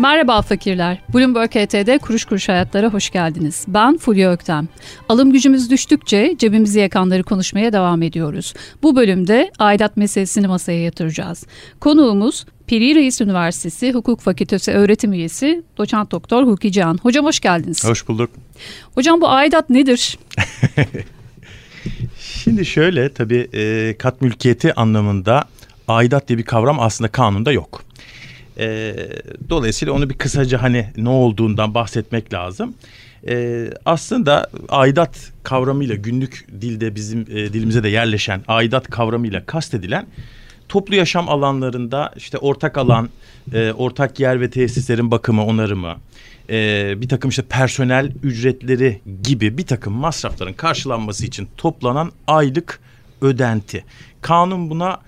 Merhaba fakirler, Bloomberg HT'de Kuruş Kuruş Hayatlara hoş geldiniz. Ben Fulya Öktem. Alım gücümüz düştükçe cebimizi yakanları konuşmaya devam ediyoruz. Bu bölümde aidat meselesini masaya yatıracağız. Konuğumuz Piri Reis Üniversitesi Hukuk Fakültesi öğretim üyesi Doçent Doktor Huki Can. Hocam hoş geldiniz. Hoş bulduk. Hocam bu aidat nedir? Şimdi şöyle, tabii kat mülkiyeti anlamında aidat diye bir kavram aslında kanunda yok. Dolayısıyla onu bir kısaca ne olduğundan bahsetmek lazım. Aslında aidat kavramıyla günlük dilde bizim dilimize de yerleşen aidat kavramıyla kastedilen toplu yaşam alanlarında işte ortak alan, ortak yer ve tesislerin bakımı, onarımı, bir takım işte personel ücretleri gibi bir takım masrafların karşılanması için toplanan aylık ödenti. Kanun buna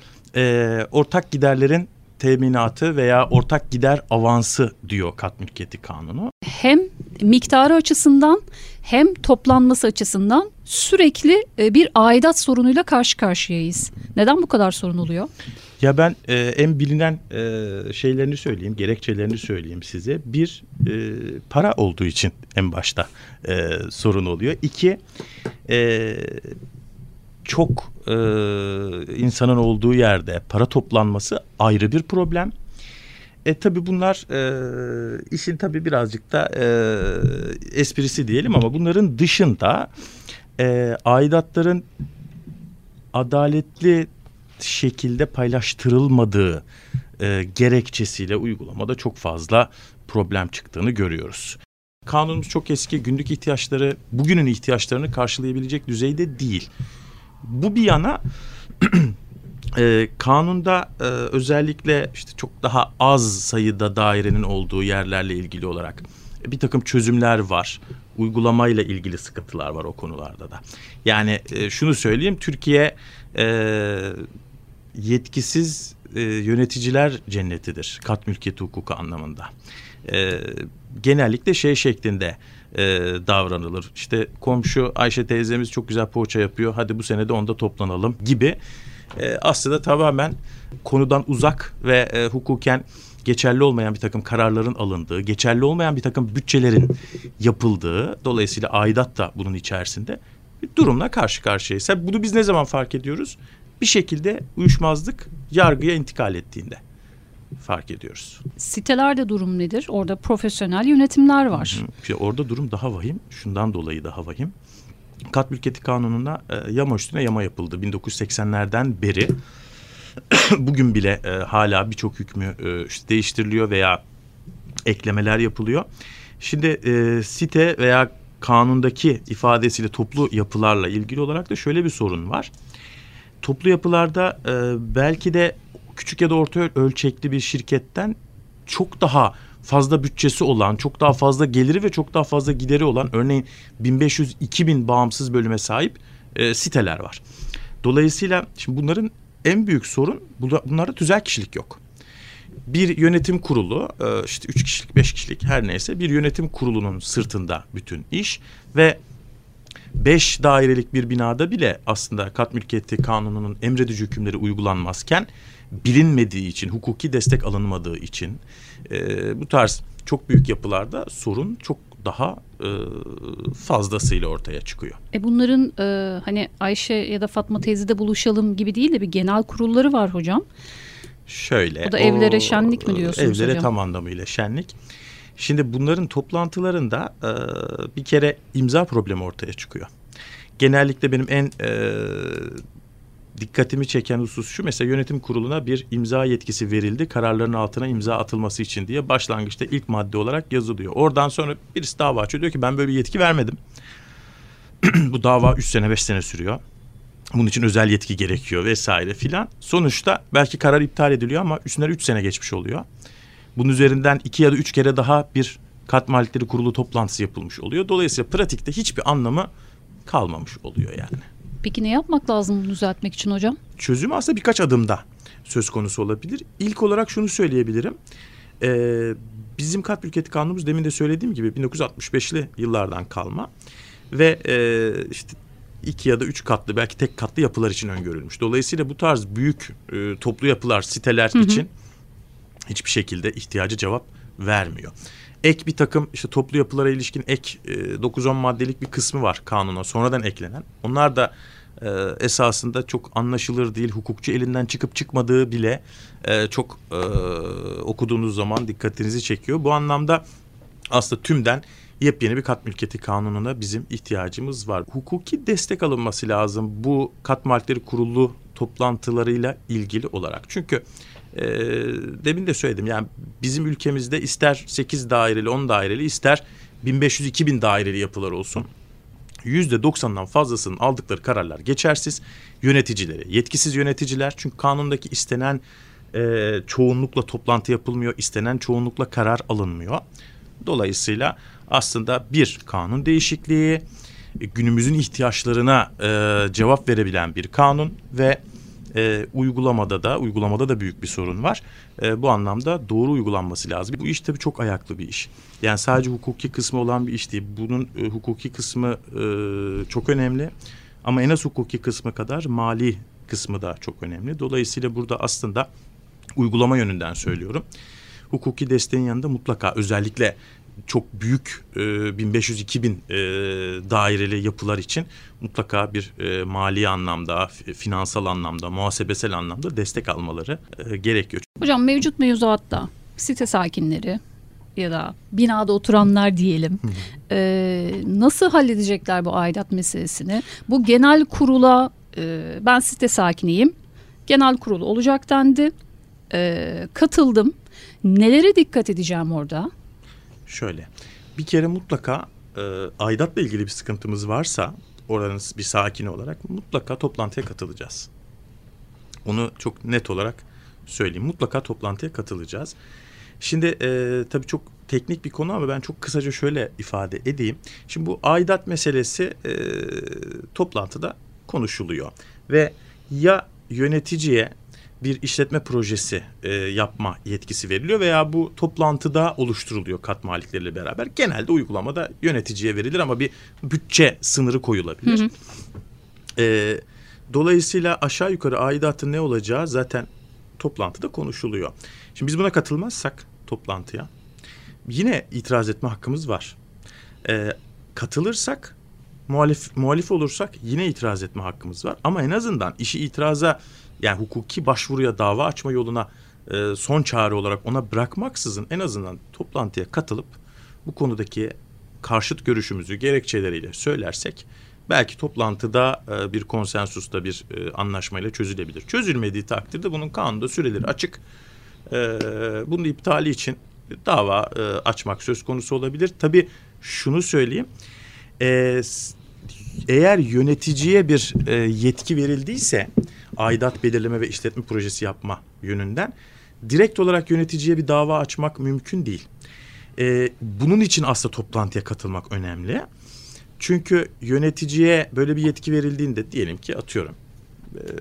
ortak giderlerin teminatı veya ortak gider avansı diyor Kat Mülkiyeti Kanunu. Hem miktarı açısından hem toplanması açısından sürekli bir aidat sorunuyla karşı karşıyayız. Neden bu kadar sorun oluyor? Ya ben en bilinen şeylerini söyleyeyim, gerekçelerini söyleyeyim size. Bir, para olduğu için en başta sorun oluyor. İki, çok insanın olduğu yerde para toplanması ayrı bir problem. Tabii bunlar işin tabii birazcık da esprisi diyelim, ama bunların dışında aidatların adaletli şekilde paylaştırılmadığı gerekçesiyle uygulamada çok fazla problem çıktığını görüyoruz. Kanunumuz çok eski, günlük ihtiyaçları, bugünün ihtiyaçlarını karşılayabilecek düzeyde değil. Bu bir yana kanunda özellikle işte çok daha az sayıda dairenin olduğu yerlerle ilgili olarak bir takım çözümler var. Uygulamayla ilgili sıkıntılar var o konularda da. Yani şunu söyleyeyim, Türkiye yetkisiz yöneticiler cennetidir kat mülkiyeti hukuku anlamında. Genellikle şeklinde davranılır. İşte komşu Ayşe teyzemiz çok güzel poğaça yapıyor, hadi bu sene de onda toplanalım gibi. Aslında tamamen konudan uzak ve hukuken geçerli olmayan bir takım kararların alındığı, geçerli olmayan bir takım bütçelerin yapıldığı, dolayısıyla aidat da bunun içerisinde bir durumla karşı karşıyayız. Bunu biz ne zaman fark ediyoruz? Bir şekilde uyuşmazlık yargıya intikal ettiğinde fark ediyoruz. Sitelerde durum nedir? Orada profesyonel yönetimler var. İşte orada durum daha vahim. Şundan dolayı daha vahim. Kat Mülkiyeti Kanunu'na yama üstüne yama yapıldı. 1980'lerden beri bugün bile hala birçok hükmü değiştiriliyor veya eklemeler yapılıyor. Şimdi site veya kanundaki ifadesiyle toplu yapılarla ilgili olarak da şöyle bir sorun var. Toplu yapılarda belki de küçük ya da orta ölçekli bir şirketten çok daha fazla bütçesi olan, çok daha fazla geliri ve çok daha fazla gideri olan, örneğin 1500-2000 bağımsız bölüme sahip siteler var. Dolayısıyla şimdi bunların en büyük sorun, bunlarda tüzel kişilik yok. Bir yönetim kurulu, işte 3 kişilik, 5 kişilik her neyse, bir yönetim kurulunun sırtında bütün iş ve 5 dairelik bir binada bile aslında kat mülkiyeti kanununun emredici hükümleri uygulanmazken, bilinmediği için, hukuki destek alınmadığı için bu tarz çok büyük yapılarda sorun çok daha fazlasıyla ortaya çıkıyor. Bunların Ayşe ya da Fatma teyzede buluşalım gibi değil de bir genel kurulları var hocam. Şöyle. Bu da evlere şenlik mi diyorsunuz evlere hocam? Evlere tam anlamıyla şenlik. Şimdi bunların toplantılarında bir kere imza problemi ortaya çıkıyor. Genellikle benim en dikkatimi çeken husus şu: mesela yönetim kuruluna bir imza yetkisi verildi, kararların altına imza atılması için diye başlangıçta ilk madde olarak yazılıyor. Oradan sonra birisi dava açıyor, diyor ki ben böyle bir yetki vermedim. Bu dava 3 sene 5 sene sürüyor. Bunun için özel yetki gerekiyor vesaire filan. Sonuçta belki karar iptal ediliyor ama üstüne 3 sene geçmiş oluyor. Bunun üzerinden 2 ya da 3 kere daha bir kat malikleri kurulu toplantısı yapılmış oluyor. Dolayısıyla pratikte hiçbir anlamı kalmamış oluyor yani. Peki ne yapmak lazım bunu düzeltmek için hocam? Çözüm aslında birkaç adımda söz konusu olabilir. İlk olarak şunu söyleyebilirim. Bizim kat mülkiyeti kanunumuz, demin de söylediğim gibi, 1965'li yıllardan kalma. Ve işte 2 ya da 3 katlı, belki tek katlı yapılar için öngörülmüş. Dolayısıyla bu tarz büyük toplu yapılar, siteler için hiçbir şekilde ihtiyaca cevap vermiyor. Ek bir takım işte toplu yapılara ilişkin ek 9-10 maddelik bir kısmı var kanuna sonradan eklenen. Onlar da esasında çok anlaşılır değil. Hukukçu elinden çıkıp çıkmadığı bile çok okuduğunuz zaman dikkatinizi çekiyor. Bu anlamda aslında tümden yepyeni bir kat mülkiyeti kanununa bizim ihtiyacımız var. Hukuki destek alınması lazım bu kat malikleri kurulu toplantılarıyla ilgili olarak. Çünkü demin de söyledim, yani bizim ülkemizde ister 8 daireli 10 daireli ister 1500-2000 daireli yapılar olsun, %90'dan fazlasının aldıkları kararlar geçersiz, yöneticileri yetkisiz yöneticiler. Çünkü kanundaki istenen çoğunlukla toplantı yapılmıyor, istenen çoğunlukla karar alınmıyor. Dolayısıyla aslında bir kanun değişikliği, günümüzün ihtiyaçlarına cevap verebilen bir kanun ve uygulamada da büyük bir sorun var. Bu anlamda doğru uygulanması lazım. Bu iş tabii çok ayaklı bir iş. Yani sadece hukuki kısmı olan bir iş değil. Bunun hukuki kısmı çok önemli. Ama en az hukuki kısmı kadar mali kısmı da çok önemli. Dolayısıyla burada aslında uygulama yönünden söylüyorum. Hukuki desteğin yanında mutlaka özellikle çok büyük 1500-2000 daireli yapılar için mutlaka bir mali anlamda, finansal anlamda, muhasebesel anlamda destek almaları gerekiyor. Hocam, mevcut mevzuatta site sakinleri ya da binada oturanlar diyelim nasıl halledecekler bu aidat meselesini? Bu genel kurula ben site sakiniyim, genel kurulu olacak dendi, katıldım. Nelere dikkat edeceğim orada? Şöyle, bir kere mutlaka aidatla ilgili bir sıkıntımız varsa oranın bir sakini olarak mutlaka toplantıya katılacağız. Onu çok net olarak söyleyeyim. Mutlaka toplantıya katılacağız. Şimdi tabii çok teknik bir konu ama ben çok kısaca şöyle ifade edeyim. Şimdi bu aidat meselesi toplantıda konuşuluyor. Ve ya yöneticiye bir işletme projesi yapma yetkisi veriliyor veya bu toplantıda oluşturuluyor kat malikleriyle beraber. Genelde uygulamada yöneticiye verilir ama bir bütçe sınırı koyulabilir. Hı hı. Dolayısıyla aşağı yukarı aidatın ne olacağı zaten toplantıda konuşuluyor. Şimdi biz buna katılmazsak toplantıya yine itiraz etme hakkımız var. Katılırsak, muhalif olursak yine itiraz etme hakkımız var. Ama en azından işi itiraza, yani hukuki başvuruya, dava açma yoluna son çare olarak ona bırakmaksızın en azından toplantıya katılıp bu konudaki karşıt görüşümüzü gerekçeleriyle söylersek belki toplantıda bir konsensusta, bir anlaşmayla çözülebilir. Çözülmediği takdirde bunun kanunda süreleri açık. Bunun iptali için dava açmak söz konusu olabilir. Tabii şunu söyleyeyim. Eğer yöneticiye bir yetki verildiyse aidat belirleme ve işletme projesi yapma yönünden direkt olarak yöneticiye bir dava açmak mümkün değil. Bunun için aslında toplantıya katılmak önemli. Çünkü yöneticiye böyle bir yetki verildiğinde, diyelim ki atıyorum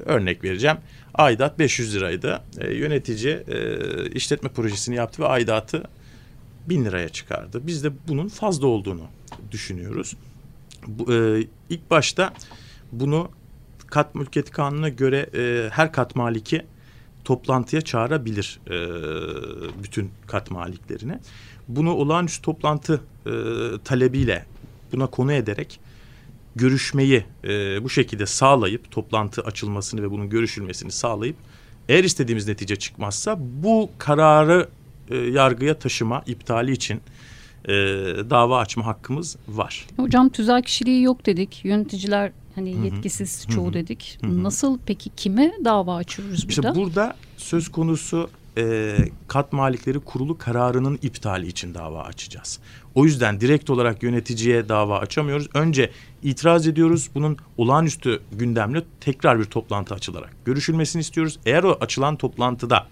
örnek vereceğim, aidat 500 liraydı. Yönetici işletme projesini yaptı ve aidatı 1000 liraya çıkardı. Biz de bunun fazla olduğunu düşünüyoruz. İlk başta bunu kat mülkiyeti kanununa göre her kat maliki toplantıya çağırabilir bütün kat maliklerini. Bunu olağanüstü toplantı talebiyle buna konu ederek görüşmeyi bu şekilde sağlayıp toplantı açılmasını ve bunun görüşülmesini sağlayıp eğer istediğimiz netice çıkmazsa bu kararı yargıya taşıma, iptali için dava açma hakkımız var. Hocam, tüzel kişiliği yok dedik. Yöneticiler hani yetkisiz çoğu dedik. Nasıl peki kime dava açıyoruz burada? İşte burada söz konusu kat malikleri kurulu kararının iptali için dava açacağız. O yüzden direkt olarak yöneticiye dava açamıyoruz. Önce itiraz ediyoruz. Bunun olağanüstü gündemle tekrar bir toplantı açılarak görüşülmesini istiyoruz. Eğer o açılan toplantıda,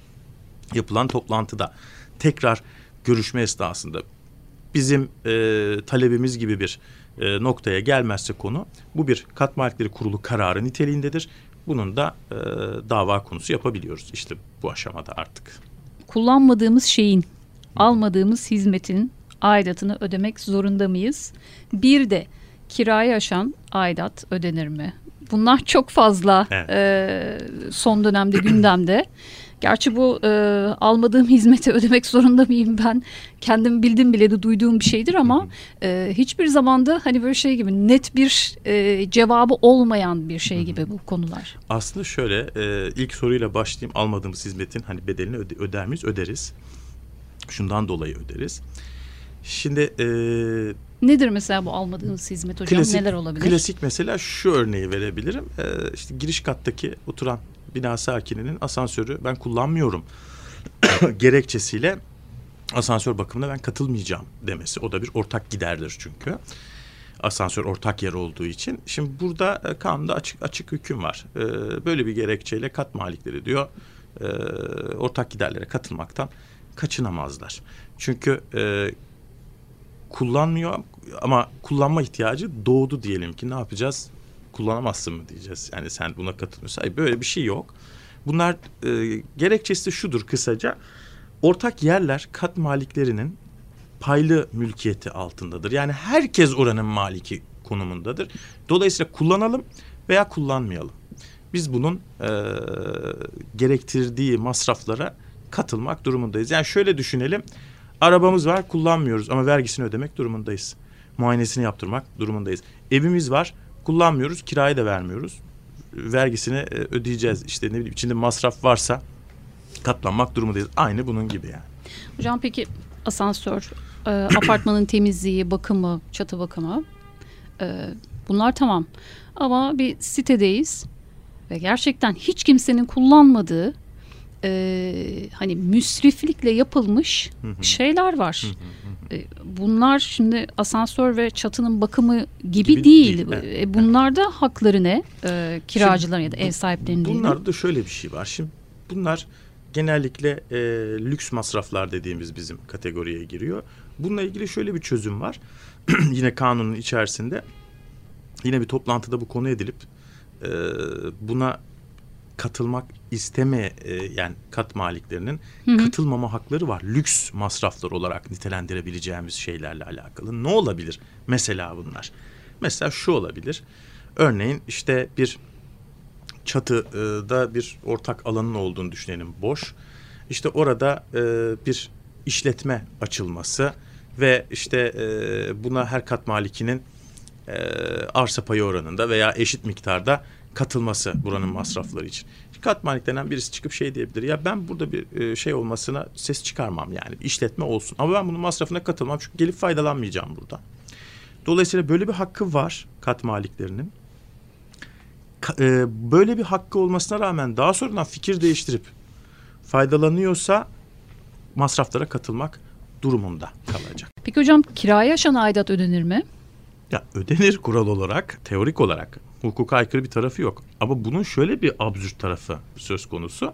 yapılan toplantıda tekrar görüşme esnasında bizim talebimiz gibi bir noktaya gelmezse konu, bu bir kat malikleri kurulu kararı niteliğindedir. Bunun da dava konusu yapabiliyoruz işte bu aşamada artık. Kullanmadığımız şeyin, almadığımız hizmetin aidatını ödemek zorunda mıyız? Bir de kirayı aşan aidat ödenir mi? Bunlar çok fazla evet. Son dönemde gündemde. Gerçi bu almadığım hizmeti ödemek zorunda mıyım ben? Kendim bildim bile de duyduğum bir şeydir ama hiçbir zamanda hani böyle şey gibi net bir cevabı olmayan bir şey gibi bu konular. Aslında şöyle ilk soruyla başlayayım. Almadığımız hizmetin hani bedelini öder miyiz? Öderiz. Şundan dolayı öderiz. Şimdi nedir mesela bu almadığınız hizmet hocam? Klasik, neler olabilir? Klasik mesela şu örneği verebilirim. İşte giriş kattaki oturan bina sakininin asansörü ben kullanmıyorum gerekçesiyle asansör bakımına ben katılmayacağım demesi. O da bir ortak giderdir çünkü. Asansör ortak yer olduğu için. Şimdi burada kanunda açık hüküm var. Böyle bir gerekçeyle kat malikleri diyor ortak giderlere katılmaktan kaçınamazlar. Çünkü kullanmıyor ama kullanma ihtiyacı doğdu diyelim ki ne yapacağız? Kullanamazsın mı diyeceğiz. Yani sen buna katılmıyorsan. Hayır, böyle bir şey yok. Bunlar gerekçesi şudur kısaca. Ortak yerler kat maliklerinin paylı mülkiyeti altındadır. Yani herkes oranın maliki konumundadır. Dolayısıyla kullanalım veya kullanmayalım. Biz bunun gerektirdiği masraflara katılmak durumundayız. Yani şöyle düşünelim. Arabamız var, kullanmıyoruz ama vergisini ödemek durumundayız. Muayenesini yaptırmak durumundayız. Evimiz var, kullanmıyoruz, kirayı da vermiyoruz. Vergisini ödeyeceğiz. İşte ne bileyim içinde masraf varsa katlanmak durumundayız. Aynı bunun gibi yani. Hocam peki asansör, apartmanın temizliği, bakımı, çatı bakımı bunlar tamam. Ama bir sitedeyiz ve gerçekten hiç kimsenin kullanmadığı hani müsriflikle yapılmış şeyler var. Bunlar şimdi asansör ve çatının bakımı gibi değil. Bunlarda hakları ne? Kiracıların şimdi, ya da ev sahiplerinin değil mi? Bunlarda da şöyle bir şey var. Şimdi bunlar genellikle lüks masraflar dediğimiz bizim kategoriye giriyor. Bununla ilgili şöyle bir çözüm var. Yine kanunun içerisinde yine bir toplantıda bu konu edilip buna katılmak isteme yani kat maliklerinin katılmama hakları var. Lüks masraflar olarak nitelendirebileceğimiz şeylerle alakalı. Ne olabilir mesela bunlar? Mesela şu olabilir. Örneğin işte bir çatıda bir ortak alanın olduğunu düşünelim boş. İşte orada bir işletme açılması ve işte buna her kat malikinin arsa payı oranında veya eşit miktarda katılması buranın masrafları için. Kat malik denen birisi çıkıp şey diyebilir. Ya ben burada bir şey olmasına ses çıkarmam yani. İşletme olsun. Ama ben bunun masrafına katılmam. Çünkü gelip faydalanmayacağım burada. Dolayısıyla böyle bir hakkı var kat maliklerinin. Böyle bir hakkı olmasına rağmen daha sonradan fikir değiştirip faydalanıyorsa masraflara katılmak durumunda kalacak. Peki hocam kiraya aşan aidat ödenir mi? Ya ödenir kural olarak, teorik olarak. Hukuka aykırı bir tarafı yok. Ama bunun şöyle bir absürt tarafı söz konusu.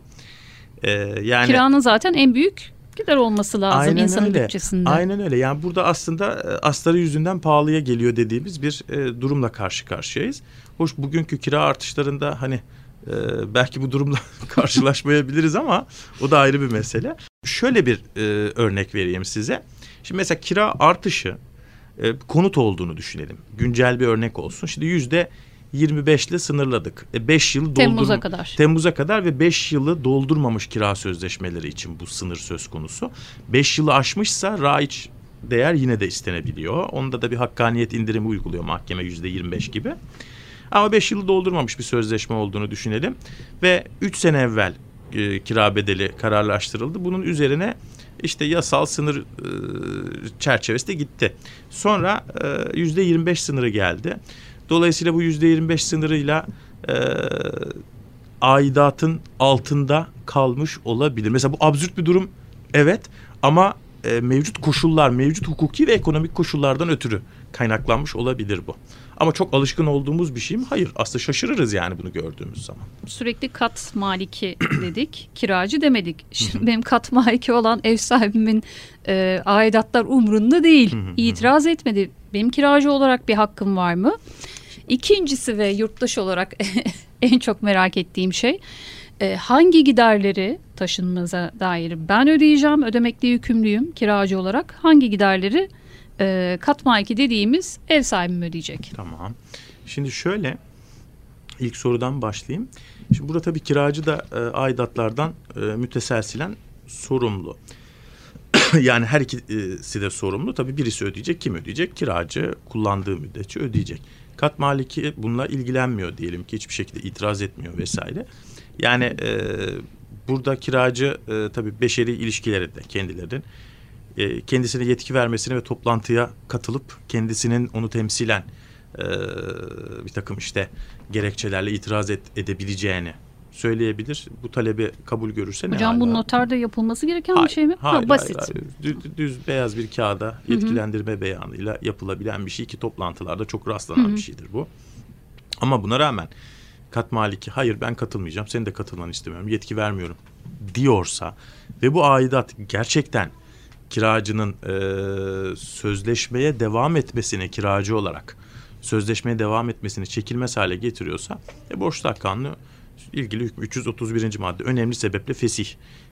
Yani kiranın zaten en büyük gider olması lazım aynen insanın öyle. Bütçesinde. Aynen öyle. Yani burada aslında astarı yüzünden pahalıya geliyor dediğimiz bir durumla karşı karşıyayız. Hoş bugünkü kira artışlarında hani belki bu durumla karşılaşmayabiliriz ama o da ayrı bir mesele. Şöyle bir örnek vereyim size. Şimdi mesela kira artışı konut olduğunu düşünelim. Güncel bir örnek olsun. Şimdi %25'le sınırladık. 5 yıl Temmuz'a kadar ve 5 yılı doldurmamış kira sözleşmeleri için bu sınır söz konusu. 5 yılı aşmışsa raiç değer yine de istenebiliyor. Onda da bir hakkaniyet indirimi uyguluyor mahkeme %25 gibi. Ama 5 yılı doldurmamış bir sözleşme olduğunu düşünelim. Ve 3 sene evvel kira bedeli kararlaştırıldı. Bunun üzerine işte yasal sınır çerçevesi de gitti. Sonra %25 sınırı geldi. Dolayısıyla bu %25 sınırıyla aidatın altında kalmış olabilir. Mesela bu absürt bir durum evet ama mevcut koşullar, mevcut hukuki ve ekonomik koşullardan ötürü kaynaklanmış olabilir bu. Ama çok alışkın olduğumuz bir şey mi? Hayır. Aslında şaşırırız yani bunu gördüğümüz zaman. Sürekli kat maliki dedik, kiracı demedik. Şimdi benim kat maliki olan ev sahibimin aidatlar umrunda değil. İtiraz etmedi. Benim kiracı olarak bir hakkım var mı? İkincisi ve yurttaş olarak en çok merak ettiğim şey hangi giderleri taşınmaza dair ben ödeyeceğim, ödemekle yükümlüyüm kiracı olarak. Hangi giderleri kat maliki dediğimiz ev sahibi mi ödeyecek? Tamam. Şimdi şöyle İlk sorudan başlayayım. Şimdi burada tabii kiracı da aidatlardan müteselsilen sorumlu. Yani her ikisi de sorumlu. Tabii birisi ödeyecek. Kim ödeyecek? Kiracı kullandığı müddetçe ödeyecek. Kat maliki bununla ilgilenmiyor diyelim ki, hiçbir şekilde itiraz etmiyor vesaire. Yani burada kiracı tabii beşeri ilişkileri de kendilerinin kendisine yetki vermesini ve toplantıya katılıp kendisinin onu temsilen bir takım işte gerekçelerle itiraz edebileceğini söyleyebilir. Bu talebi kabul görürse ne? Hocam bu noterde yapılması gereken bir şey mi? Hayır, basit. Hayır. Düz beyaz bir kağıda yetkilendirme beyanıyla yapılabilen bir şey ki toplantılarda çok rastlanan bir şeydir bu. Ama buna rağmen kat maliki hayır ben katılmayacağım, senin de katılmanı istemiyorum, yetki vermiyorum diyorsa ve bu aidat gerçekten kiracının sözleşmeye devam etmesini, kiracı olarak sözleşmeye devam etmesini çekilmez hale getiriyorsa borçlar kanunu ilgili hükmü 331. madde önemli sebeple fesih.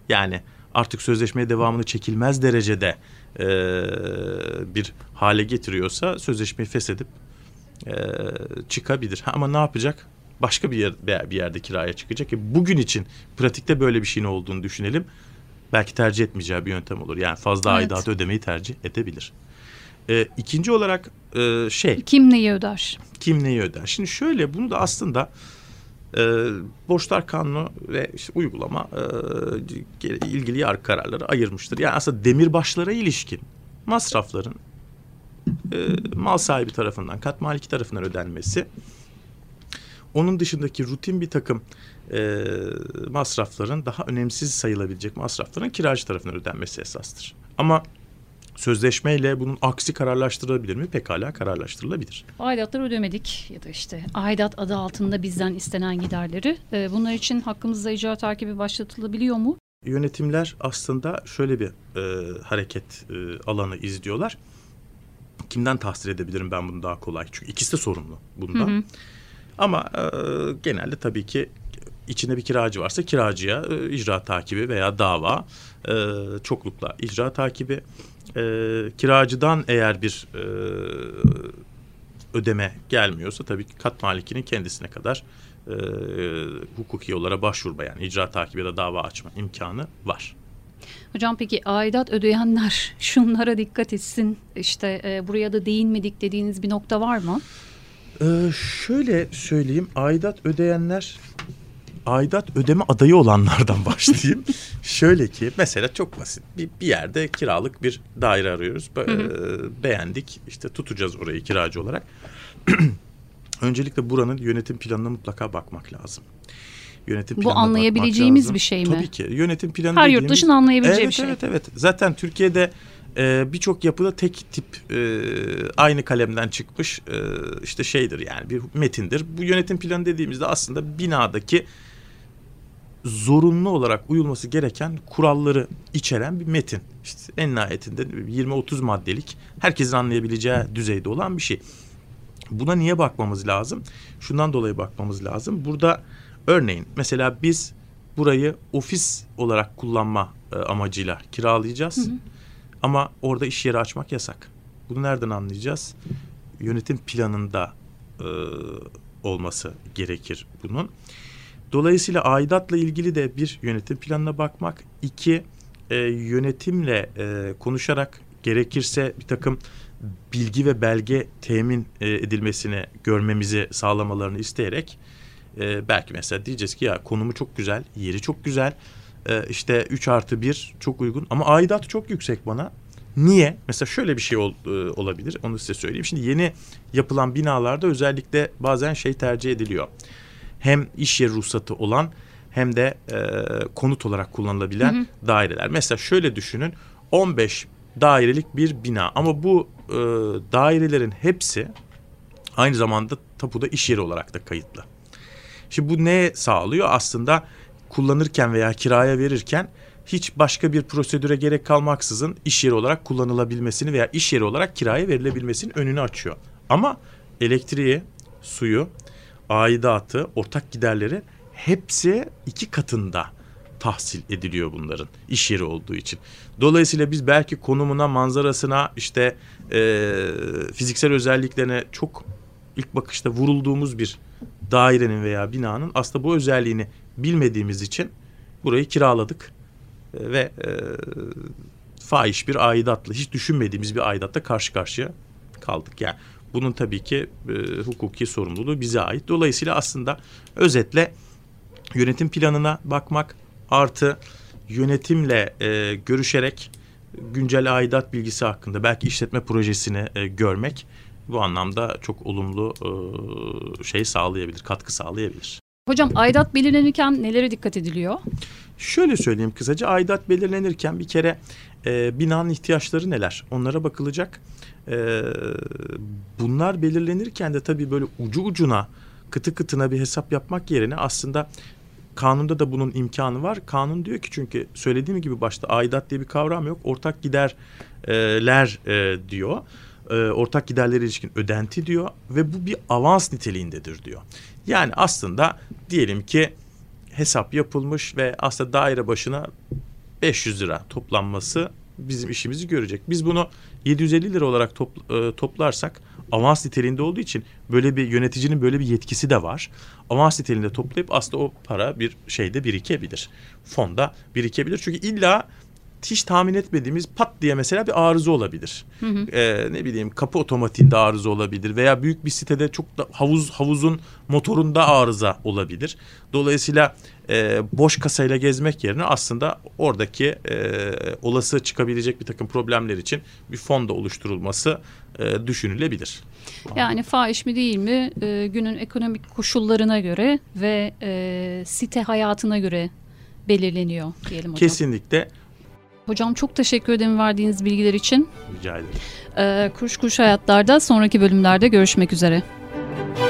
Yani artık sözleşmeye devamını çekilmez derecede bir hale getiriyorsa sözleşmeyi feshedip çıkabilir. Ama ne yapacak? Başka bir yerde kiraya çıkacak. Bugün için pratikte böyle bir şeyin olduğunu düşünelim. Belki tercih etmeyeceği bir yöntem olur. Yani fazla aidatı ödemeyi tercih edebilir. İkinci olarak kim neyi öder? Kim neyi öder? Şimdi şöyle, bunu da aslında borçlar kanunu ve işte uygulama ilgili yargı kararları ayırmıştır. Yani aslında demirbaşlara ilişkin masrafların mal sahibi tarafından, kat maliki tarafından ödenmesi, onun dışındaki rutin bir takım masrafların, daha önemsiz sayılabilecek masrafların kiracı tarafından ödenmesi esastır. Ama sözleşmeyle bunun aksi kararlaştırılabilir mi? Pekala kararlaştırılabilir. Aidatları ödemedik ya da işte aidat adı altında bizden istenen giderleri. Bunlar için hakkımızda icra takibi başlatılabiliyor mu? Yönetimler aslında şöyle bir hareket alanı izliyorlar. Kimden tahsil edebilirim ben bunu daha kolay? Çünkü ikisi de sorumlu bundan. Ama genelde tabii ki içinde bir kiracı varsa kiracıya icra takibi veya dava, çoklukla icra takibi. Kiracıdan eğer bir ödeme gelmiyorsa tabii ki kat malikinin kendisine kadar hukuki yollara başvurma, yani icra takibi ya da dava açma imkanı var. Hocam peki aidat ödeyenler şunlara dikkat etsin, işte buraya da değinmedik dediğiniz bir nokta var mı? Şöyle söyleyeyim, aidat ödeyenler, aidat ödeme adayı olanlardan başlayayım. Şöyle ki mesela çok basit bir yerde kiralık bir daire arıyoruz. Beğendik, işte tutacağız orayı kiracı olarak. Öncelikle buranın yönetim planına mutlaka bakmak lazım. Yönetim planına, bu anlayabileceğimiz bir şey mi? Tabii ki yönetim planı. Her yurt dışının anlayabileceği bir şey. Evet. Zaten Türkiye'de birçok yapıda tek tip aynı kalemden çıkmış işte şeydir, yani bir metindir. Bu yönetim planı dediğimizde aslında binadaki zorunlu olarak uyulması gereken kuralları içeren bir metin. İşte en nihayetinde 20-30 maddelik, herkesin anlayabileceği düzeyde olan bir şey. Buna niye bakmamız lazım? Şundan dolayı bakmamız lazım. Burada örneğin mesela biz burayı ofis olarak kullanma amacıyla kiralayacağız. Ama orada iş yeri açmak yasak. Bunu nereden anlayacağız? Yönetim planında olması gerekir bunun. Dolayısıyla aidatla ilgili de bir yönetim planına bakmak. İki, yönetimle konuşarak gerekirse bir takım bilgi ve belge temin edilmesini, görmemizi sağlamalarını isteyerek belki mesela diyeceğiz ki ya konumu çok güzel, yeri çok güzel. İşte 3+1 çok uygun ama aidatı çok yüksek bana. Niye? Mesela şöyle bir şey olabilir. Onu size söyleyeyim. Şimdi yeni yapılan binalarda özellikle bazen şey tercih ediliyor. Hem iş yeri ruhsatı olan hem de konut olarak kullanılabilen daireler. Mesela şöyle düşünün. 15 dairelik bir bina ama bu dairelerin hepsi aynı zamanda tapuda iş yeri olarak da kayıtlı. Şimdi bu ne sağlıyor? Aslında kullanırken veya kiraya verirken hiç başka bir prosedüre gerek kalmaksızın iş yeri olarak kullanılabilmesini veya iş yeri olarak kiraya verilebilmesinin önünü açıyor. Ama elektriği, suyu, aidatı, ortak giderleri hepsi 2 katında tahsil ediliyor bunların iş yeri olduğu için. Dolayısıyla biz belki konumuna, manzarasına, işte fiziksel özelliklerine çok ilk bakışta vurulduğumuz bir dairenin veya binanın aslında bu özelliğini bilmediğimiz için burayı kiraladık ve fahiş bir aidatla, hiç düşünmediğimiz bir aidatla karşı karşıya kaldık. Yani bunun tabii ki hukuki sorumluluğu bize ait. Dolayısıyla aslında özetle yönetim planına bakmak artı yönetimle görüşerek güncel aidat bilgisi hakkında belki işletme projesini görmek bu anlamda çok olumlu şey sağlayabilir, katkı sağlayabilir. Hocam aidat belirlenirken nelere dikkat ediliyor? Şöyle söyleyeyim kısaca, aidat belirlenirken bir kere binanın ihtiyaçları neler? Onlara bakılacak. Bunlar belirlenirken de tabii böyle ucu ucuna, kıtı kıtına bir hesap yapmak yerine aslında kanunda da bunun imkanı var. Kanun diyor ki, çünkü söylediğim gibi başta aidat diye bir kavram yok. Ortak giderler diyor. Ortak giderlere ilişkin ödenti diyor ve bu bir avans niteliğindedir diyor. Yani aslında diyelim ki hesap yapılmış ve aslında daire başına 500 lira toplanması bizim işimizi görecek. Biz bunu 750 lira olarak toplarsak avans niteliğinde olduğu için böyle bir yöneticinin böyle bir yetkisi de var. Avans niteliğinde toplayıp aslında o para bir şeyde birikebilir. Fonda birikebilir. Çünkü illa hiç tahmin etmediğimiz pat diye mesela bir arıza olabilir. Hı hı. Ne bileyim, kapı otomatiğinde arıza olabilir veya büyük bir sitede çok da havuzun motorunda arıza olabilir. Dolayısıyla boş kasayla gezmek yerine aslında oradaki olası çıkabilecek bir takım problemler için bir fon da oluşturulması düşünülebilir. Yani fahiş mi değil mi günün ekonomik koşullarına göre ve site hayatına göre belirleniyor diyelim hocam. Kesinlikle. Hocam çok teşekkür ederim verdiğiniz bilgiler için. Rica ederim. Kuş Kuş Hayatlar'da sonraki bölümlerde görüşmek üzere.